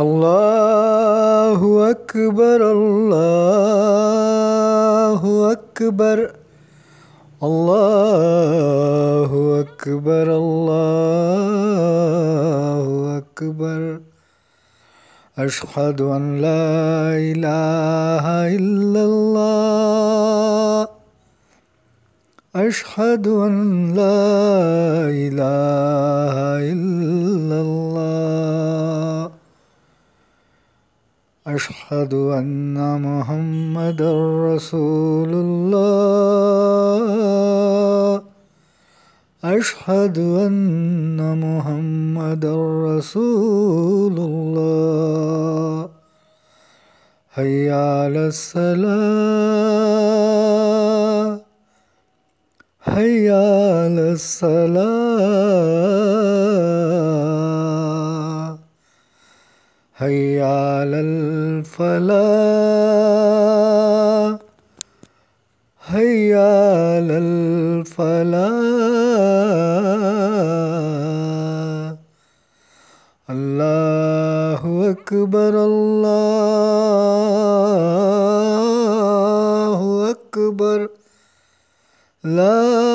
अल्लाहु अकबर अल्लाहु अकबर अल्लाहु अकबर अशहदु अन ला इलाहा इल्लल्लाह अशहदु अन ला इलाहा इल्लल्लाह अशहदु अन्ना मुहम्मदर रसूलुल्लाह अशहदु अन्ना मुहम्मदर रसूलुल्लाह हय्या अलस्सलाह हय्या अलस्सलाह हय्या अलल फलाह हय्या अलल फलाह अल्लाहु अकबर ला